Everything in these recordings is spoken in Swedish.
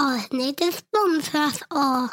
Avsnittet sponsras av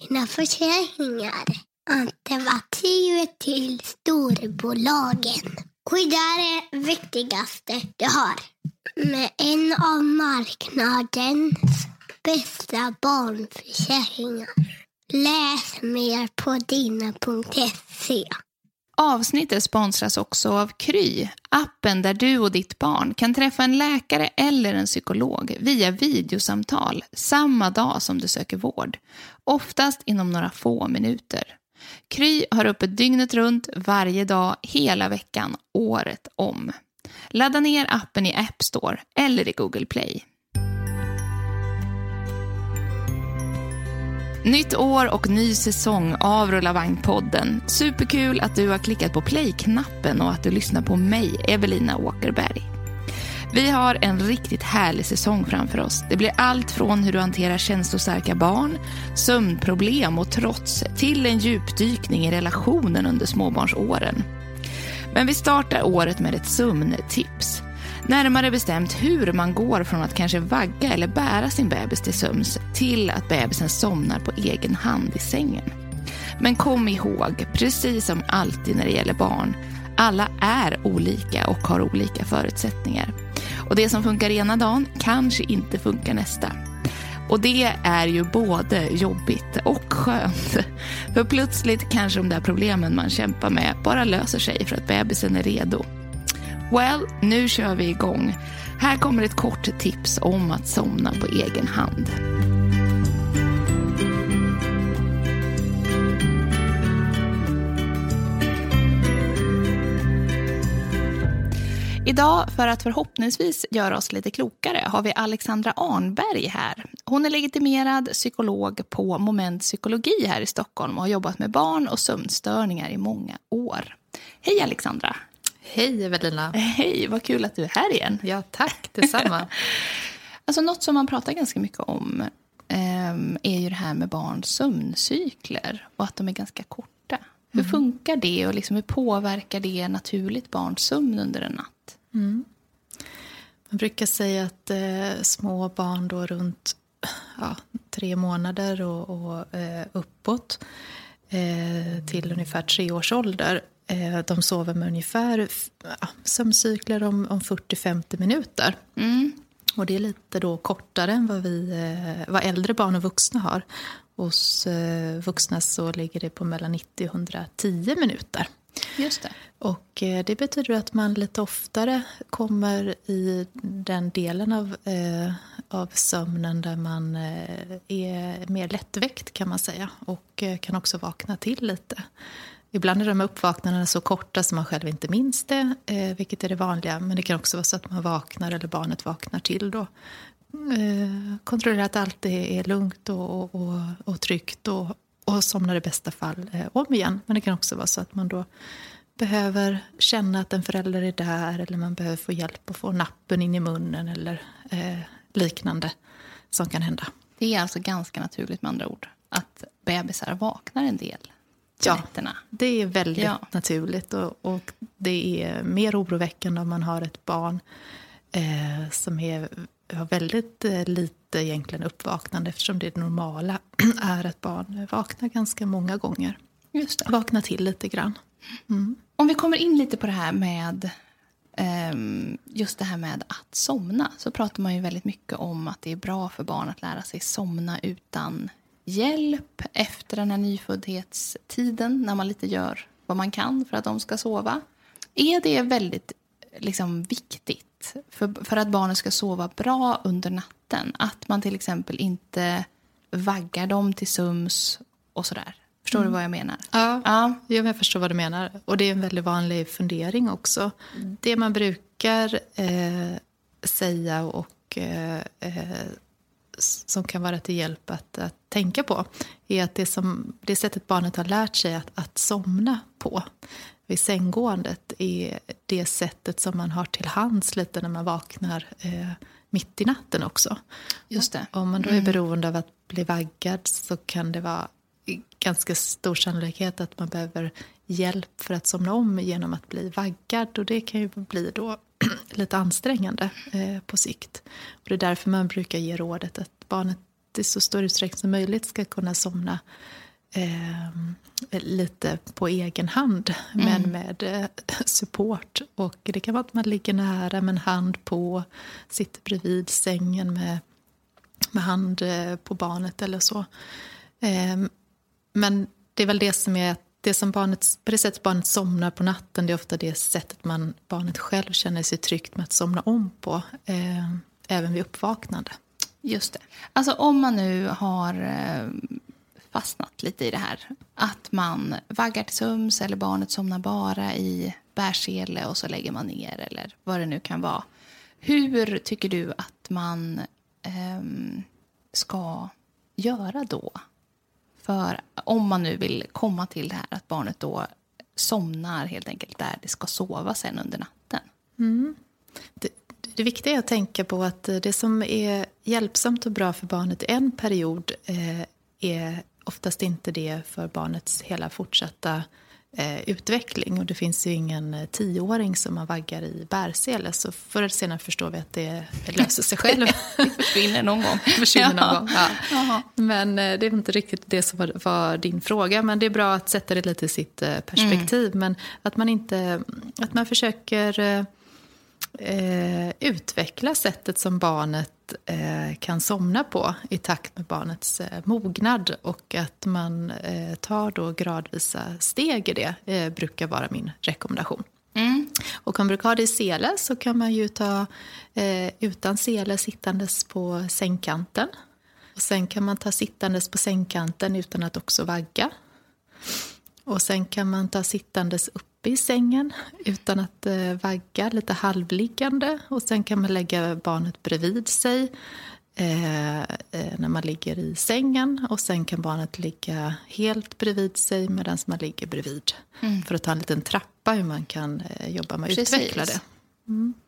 Dina Försäkringar. Alternativet till storbolagen. Skyddar det viktigaste du har. Med en av marknadens bästa barnförsäkringar. Läs mer på dina.se. Avsnittet sponsras också av Kry, appen där du och ditt barn kan träffa en läkare eller en psykolog via videosamtal samma dag som du söker vård, oftast inom några få minuter. Kry har öppet dygnet runt, varje dag, hela veckan, året om. Ladda ner appen i App Store eller i Google Play. Nytt år och ny säsong av Rullavagnpodden. Superkul att du har klickat på play-knappen och att du lyssnar på mig, Evelina Åkerberg. Vi har en riktigt härlig säsong framför oss. Det blir allt från hur du hanterar känslostarka barn, sömnproblem och trots till en djupdykning i relationen under småbarnsåren. Men vi startar året med ett sömntips. Närmare bestämt hur man går från att kanske vagga eller bära sin bebis till sömns till att bebisen somnar på egen hand i sängen. Men kom ihåg, precis som alltid när det gäller barn, alla är olika och har olika förutsättningar. Och det som funkar ena dagen kanske inte funkar nästa. Och det är ju både jobbigt och skönt. För plötsligt kanske de där problemen man kämpar med bara löser sig för att bebisen är redo. Well, nu kör vi igång. Här kommer ett kort tips om att somna på egen hand. Idag, för att förhoppningsvis göra oss lite klokare, har vi Alexandra Arnberg här. Hon är legitimerad psykolog på Moment Psykologi här i Stockholm och har jobbat med barn och sömnstörningar i många år. Hej Alexandra! Hej Evelina. Hej, vad kul att du är här igen. Ja, tack, detsamma. Alltså något som man pratar ganska mycket om är ju det här med barns sömncykler och att de är ganska korta. Hur funkar det och liksom hur påverkar det naturligt barns sömn under en natt? Man brukar säga att små barn då runt 3 månader och uppåt till ungefär 3 års ålder. De sover med ungefär sömncykler om 40-50 minuter. Och det är lite då kortare än vad äldre barn och vuxna har. Hos vuxna så ligger det på mellan 90 och 110 minuter. Just det. Och det betyder att man lite oftare kommer i den delen av sömnen där man är mer lättväckt kan man säga. Och kan också vakna till lite. Ibland är de uppvaknarna så korta som man själv inte minns det, vilket är det vanliga. Men det kan också vara så att man vaknar eller barnet vaknar till då. Kontrollera att allt är lugnt och tryggt och somnar i bästa fall om igen. Men det kan också vara så att man då behöver känna att en förälder är där eller man behöver få hjälp att få nappen in i munnen eller liknande som kan hända. Det är alltså ganska naturligt med andra ord att bebisar vaknar en del. Ja, det är väldigt naturligt och det är mer oroväckande om man har ett barn som har väldigt lite egentligen uppvaknande eftersom det normala är att barn vaknar ganska många gånger. Just det. Vaknar till lite grann. Om vi kommer in lite på det här med just det här med att somna, så pratar man ju väldigt mycket om att det är bra för barn att lära sig somna utan hjälp efter den här nyföddhetstiden, när man lite gör vad man kan för att de ska sova. Är det väldigt liksom viktigt för att barnen ska sova bra under natten, att man till exempel inte vaggar dem till sums och sådär? Förstår du vad jag menar? Ja, jag förstår vad du menar. Och det är en väldigt vanlig fundering också. Det man brukar säga och som kan vara till hjälp att tänka på är att det sättet barnet har lärt sig att somna på vid sänggåendet är det sättet som man har till hands lite när man vaknar mitt i natten också. Just det. Om man då är beroende av att bli vaggad, så kan det vara ganska stor sannolikhet att man behöver hjälp för att somna om genom att bli vaggad, och det kan ju bli då lite ansträngande på sikt. Och det är därför man brukar ge rådet att barnet i så stor utsträckning som möjligt ska kunna somna lite på egen hand, men med support. Och det kan vara att man ligger nära med en hand på, sitter bredvid sängen med hand på barnet eller så. Men det är väl det som är det som på det sättet barnet somnar på natten, det är ofta det sättet barnet själv känner sig tryggt med att somna om på, även vid uppvaknande. Just det. Alltså om man nu har fastnat lite i det här, att man vaggar till sums eller barnet somnar bara i bärsele och så lägger man ner eller vad det nu kan vara. Hur tycker du att man ska göra då? För om man nu vill komma till det här att barnet då somnar helt enkelt där det ska sova sen under natten. Det viktiga är att tänka på att det som är hjälpsamt och bra för barnet i en period är oftast inte det för barnets hela fortsatta utveckling. Och det finns ju ingen 10-åring som man vaggar i bärsele, så förr eller senare förstår vi att det löser sig själv. Det försvinner någon gång. Ja. Men det är inte riktigt det som var din fråga, men det är bra att sätta det lite i sitt perspektiv. Men att man försöker utveckla sättet som barnet kan somna på i takt med barnets mognad, och att man tar då gradvisa steg i det brukar vara min rekommendation. Och om man brukar ha det i sele, så kan man ju ta utan sele sittandes på sängkanten, och sen kan man ta sittandes på sängkanten utan att också vagga, och sen kan man ta sittandes upp i sängen utan att vagga, lite halvliggande, och sen kan man lägga barnet bredvid sig när man ligger i sängen, och sen kan barnet ligga helt bredvid sig medan man ligger bredvid, för att ta en liten trappa hur man kan jobba med att utveckla det.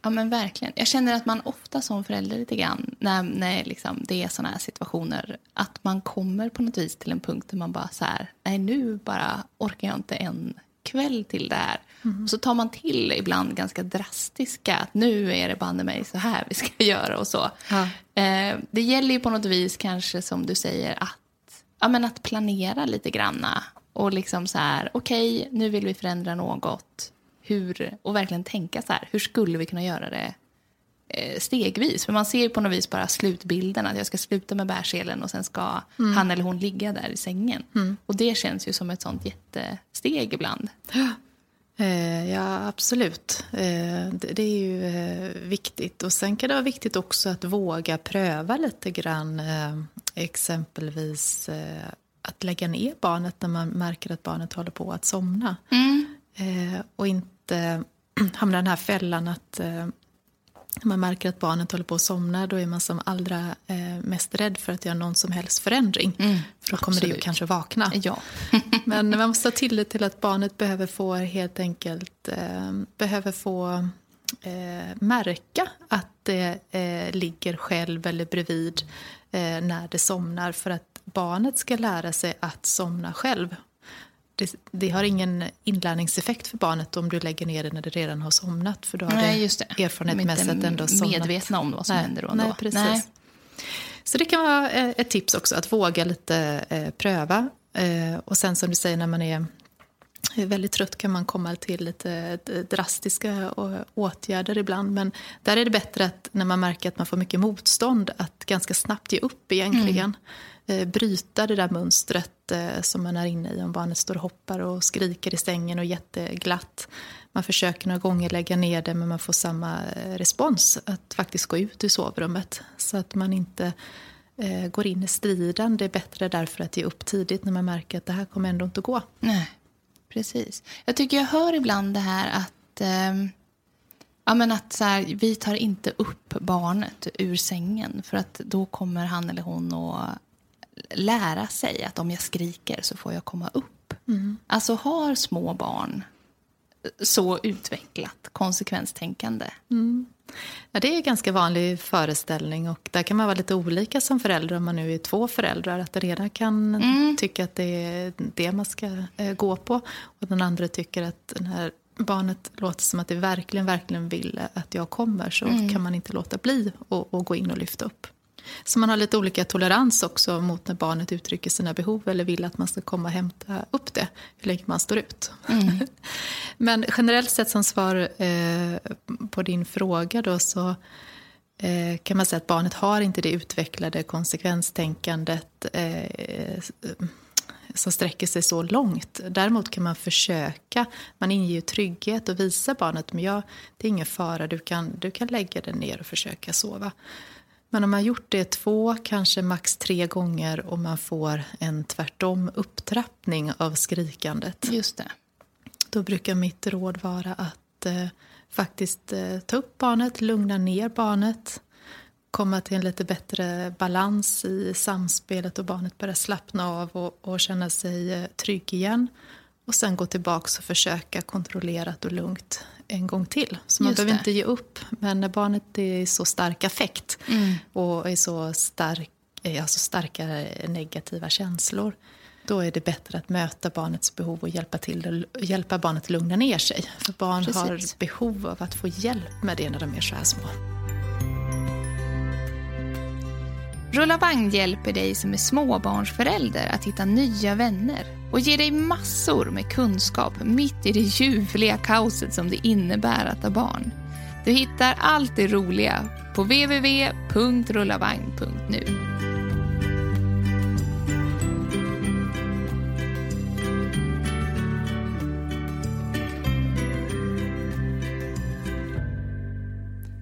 Ja, men verkligen. Jag känner att man ofta som förälder lite grann när liksom det är såna här situationer, att man kommer på något vis till en punkt där man bara så här, nej nu bara orkar jag inte en kväll till det här. Och så tar man till ibland ganska drastiska, att nu är det banne mig så här vi ska göra och så. Det gäller ju på något vis kanske som du säger att, ja, men att planera lite granna och liksom så här, okej, nu vill vi förändra något. Hur, och verkligen tänka så här, hur skulle vi kunna göra det stegvis? För man ser ju på något vis bara slutbilden, att jag ska sluta med bärselen och sen ska han eller hon ligga där i sängen. Och det känns ju som ett sånt jättesteg ibland. Ja, absolut. Det är ju viktigt. Och sen kan det vara viktigt också att våga pröva lite grann, exempelvis att lägga ner barnet när man märker att barnet håller på att somna. Och inte hamna i den här fällan att när man märker att barnet håller på att somna, då är man som allra mest rädd för att göra någon som helst förändring. För då kommer det ju kanske vakna. Ja. Men man måste ha tillit till att barnet behöver få märka att det ligger själv eller bredvid när det somnar. För att barnet ska lära sig att somna själv. Det har ingen inlärningseffekt för barnet om du lägger ner det när det redan har somnat. För då har det erfarenhetsmässigt ändå somnat. Medvetna om vad som händer då. Nej, precis. Nej. Så det kan vara ett tips också, att våga lite pröva. Och sen som du säger, när man är Väldigt trött kan man komma till lite drastiska åtgärder ibland. Men där är det bättre att när man märker att man får mycket motstånd att ganska snabbt ge upp egentligen. Mm. Bryta det där mönstret som man är inne i om barnet står och hoppar och skriker i sängen och jätteglatt. Man försöker några gånger lägga ner det men man får samma respons att faktiskt gå ut ur sovrummet. Så att man inte går in i striden. Det är bättre därför att ge upp tidigt när man märker att det här kommer ändå inte att gå. Nej. Precis. Jag tycker jag hör ibland det här att, ja, men att så här, vi tar inte upp barnet ur sängen för att då kommer han eller hon att lära sig att om jag skriker så får jag komma upp. Mm. Alltså har små barn så utvecklat konsekvenstänkande? Mm. Ja, det är en ganska vanlig föreställning och där kan man vara lite olika som föräldrar om man nu är två föräldrar. Att den ena kan tycka att det är det man ska gå på och den andra tycker att den här barnet låter som att det verkligen, verkligen vill att jag kommer så kan man inte låta bli och gå in och lyfta upp. Så man har lite olika tolerans också mot när barnet uttrycker sina behov eller vill att man ska komma och hämta upp det, hur länge man står ut. Mm. Men generellt sett som svar på din fråga då så kan man säga att barnet har inte det utvecklade konsekvenstänkandet som sträcker sig så långt. Däremot kan man försöka, man inger ju trygghet och visar barnet men det är ingen fara, du kan lägga den ner och försöka sova. Men om man gjort det 2, kanske max 3 gånger och man får en tvärtom upptrappning av skrikandet. Just det. Då brukar mitt råd vara att faktiskt ta upp barnet, lugna ner barnet. Komma till en lite bättre balans i samspelet och barnet börjar slappna av och känna sig trygg igen. Och sen gå tillbaka och försöka kontrollerat och lugnt en gång till. Så man behöver inte ge upp. Men när barnet är så stark affekt och är så starka negativa känslor. Då är det bättre att möta barnets behov och hjälpa barnet att lugna ner sig. För barn har behov av att få hjälp med det när de är så här små. Rolabang hjälper dig som är småbarnsförälder att hitta nya vänner och ger dig massor med kunskap mitt i det ljuvliga kaoset som det innebär att ha barn. Du hittar allt det roliga på www.rollavagn.nu.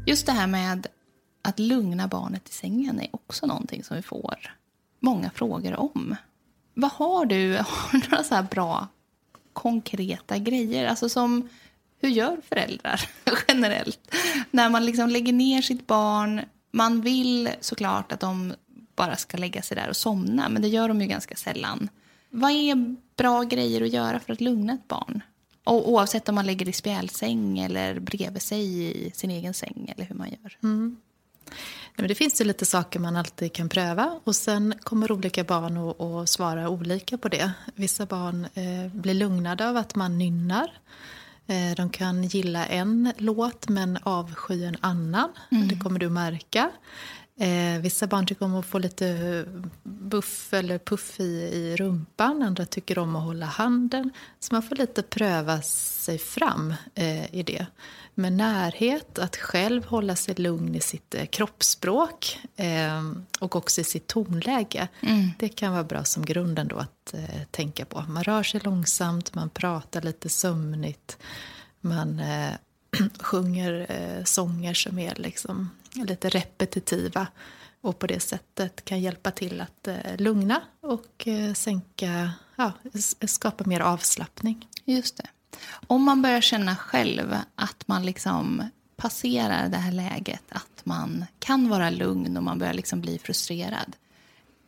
Just det här med att lugna barnet i sängen är också någonting som vi får många frågor om. Vad har du? Har du några så här bra konkreta grejer? Alltså som, hur gör föräldrar generellt? När man liksom lägger ner sitt barn. Man vill såklart att de bara ska lägga sig där och somna. Men det gör de ju ganska sällan. Vad är bra grejer att göra för att lugna ett barn? Och oavsett om man lägger i spjälsäng eller bredvid sig i sin egen säng. Eller hur man gör. Mm. Det finns ju lite saker man alltid kan pröva och sen kommer olika barn att svara olika på det. Vissa barn blir lugnade av att man nynnar. De kan gilla en låt men avsky en annan. Det kommer du märka. Vissa barn tycker om att få lite buff eller puff i rumpan. Andra tycker om att hålla handen. Så man får lite pröva sig fram i det. Med närhet, att själv hålla sig lugn i sitt kroppsspråk och också i sitt tonläge. Mm. Det kan vara bra som grunden då att tänka på. Man rör sig långsamt, man pratar lite sömnigt. Man sjunger sånger som är liksom lite repetitiva och på det sättet kan hjälpa till att lugna och sänka, skapa mer avslappning. Just det. Om man börjar känna själv att man liksom passerar det här läget, att man kan vara lugn och man börjar liksom bli frustrerad.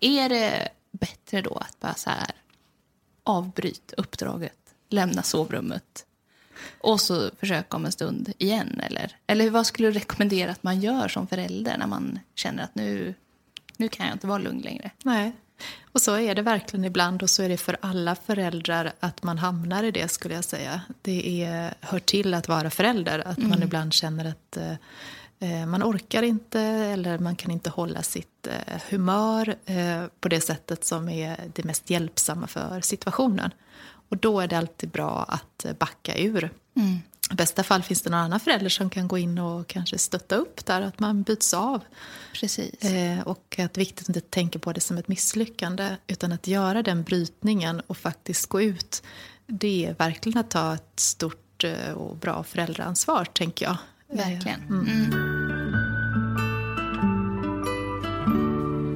Är det bättre då att bara så här avbryta uppdraget, lämna sovrummet? Och så försöka om en stund igen, eller vad skulle du rekommendera att man gör som förälder när man känner att nu kan jag inte vara lugn längre? Nej, och så är det verkligen ibland och så är det för alla föräldrar att man hamnar i det skulle jag säga. Det hör till att vara förälder, att man ibland känner att man orkar inte eller man kan inte hålla sitt humör på det sättet som är det mest hjälpsamma för situationen. Och då är det alltid bra att backa ur. Mm. I bästa fall finns det någon annan förälder som kan gå in och kanske stötta upp där. Att man byts av. Precis. Och att det är viktigt att inte tänka på det som ett misslyckande. Utan att göra den brytningen och faktiskt gå ut. Det är verkligen att ta ett stort och bra föräldraansvar, tänker jag. Verkligen.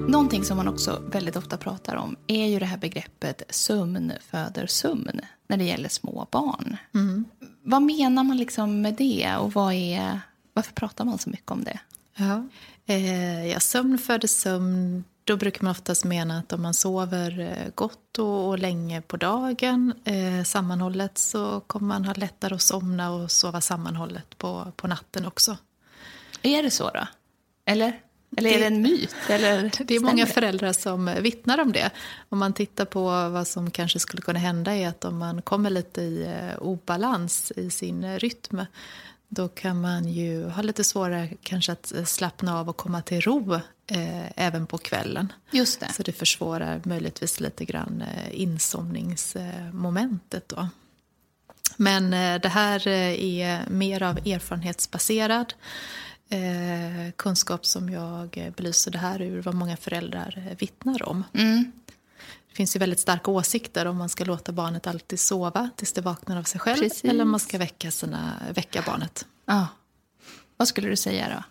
Någonting som man också väldigt ofta pratar om är ju det här begreppet sömn föder sömn när det gäller små barn. Mm. Vad menar man liksom med det och varför pratar man så mycket om det? Ja. Sömn föder sömn, då brukar man oftast mena att om man sover gott och länge på dagen sammanhållet så kommer man ha lättare att somna och sova sammanhållet på natten också. Är det så då? Eller är det en myt? Eller det är många föräldrar som vittnar om det. Om man tittar på vad som kanske skulle kunna hända är att om man kommer lite i obalans i sin rytm, då kan man ju ha lite svårare kanske att slappna av och komma till ro även på kvällen. Just det. Så det försvårar möjligtvis lite grann insomningsmomentet då. Men det här är mer av erfarenhetsbaserad kunskap som jag belyser det här ur vad många föräldrar vittnar om. Mm. Det finns ju väldigt starka åsikter om man ska låta barnet alltid sova tills det vaknar av sig själv. Precis. Eller om man ska väcka barnet. Ja. Vad skulle du säga då?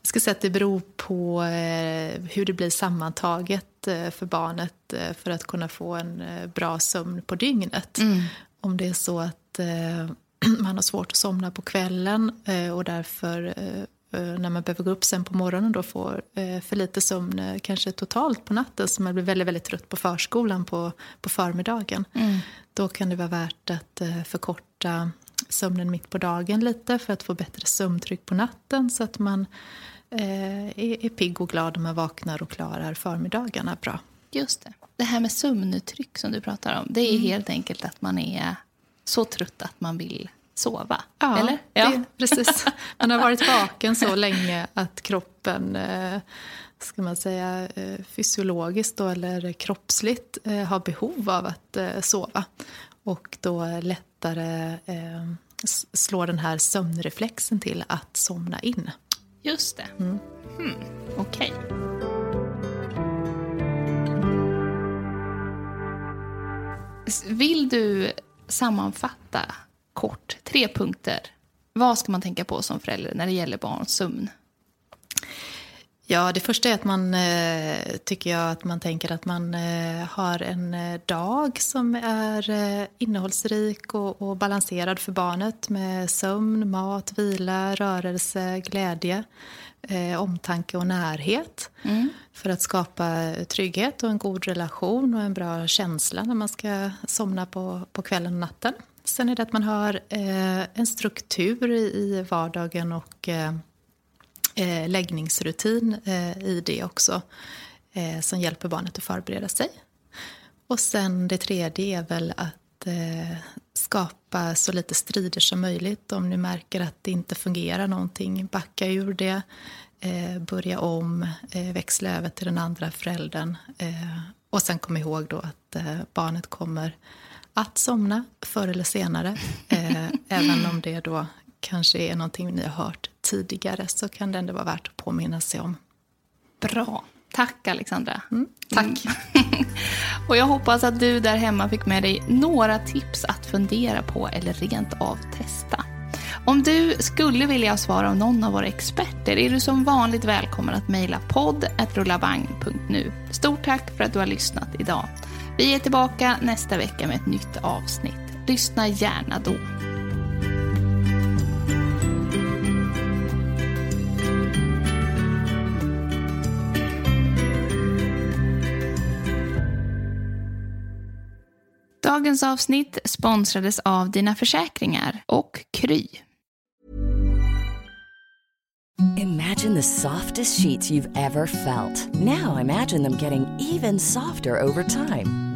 Jag skulle säga att det beror på hur det blir sammantaget för barnet för att kunna få en bra sömn på dygnet. Mm. Om det är så att man har svårt att somna på kvällen och därför när man behöver gå upp sen på morgonen då får för lite sömn kanske totalt på natten så man blir väldigt, väldigt trött på förskolan på förmiddagen. Mm. Då kan det vara värt att förkorta sömnen mitt på dagen lite för att få bättre sömntryck på natten så att man är pigg och glad när man vaknar och klarar förmiddagarna bra. Just det. Det här med sömnuttryck som du pratar om, det är helt enkelt att man är så trött att man vill sova, ja, eller? Ja, det, precis. Man har varit vaken så länge att kroppen, ska man säga, fysiologiskt då, eller kroppsligt har behov av att sova. Och då lättare slår den här sömnreflexen till att somna in. Just det. Mm. Okej. Okay. Vill du sammanfatta kort 3 punkter. Vad ska man tänka på som förälder när det gäller barns sömn? Ja, det första är att man tycker jag att man tänker att man har en dag som är innehållsrik och balanserad för barnet med sömn, mat, vila, rörelse, glädje, omtanke och närhet för att skapa trygghet och en god relation och en bra känsla när man ska somna på kvällen och natten. Sen är det att man har en struktur i vardagen och läggningsrutin i det också som hjälper barnet att förbereda sig. Och sen det tredje är väl att skapa så lite strider som möjligt. Om ni märker att det inte fungerar någonting, backa ur det, börja om, växla över till den andra föräldern. Och sen kom ihåg då att barnet kommer att somna förr eller senare. Även om det då kanske är någonting ni har hört tidigare så kan det ändå vara värt att påminna sig om. Bra. Tack Alexandra. Tack. Och jag hoppas att du där hemma fick med dig några tips att fundera på eller rent av testa. Om du skulle vilja svara om någon av våra experter är du som vanligt välkommen att mejla podd@rolabang.nu. Stort tack för att du har lyssnat idag. Vi är tillbaka nästa vecka med ett nytt avsnitt. Lyssna gärna då. Dagens avsnitt sponsrades av Dina Försäkringar och Kry. Imagine the softest sheets you've ever felt. Now imagine them getting even softer over time.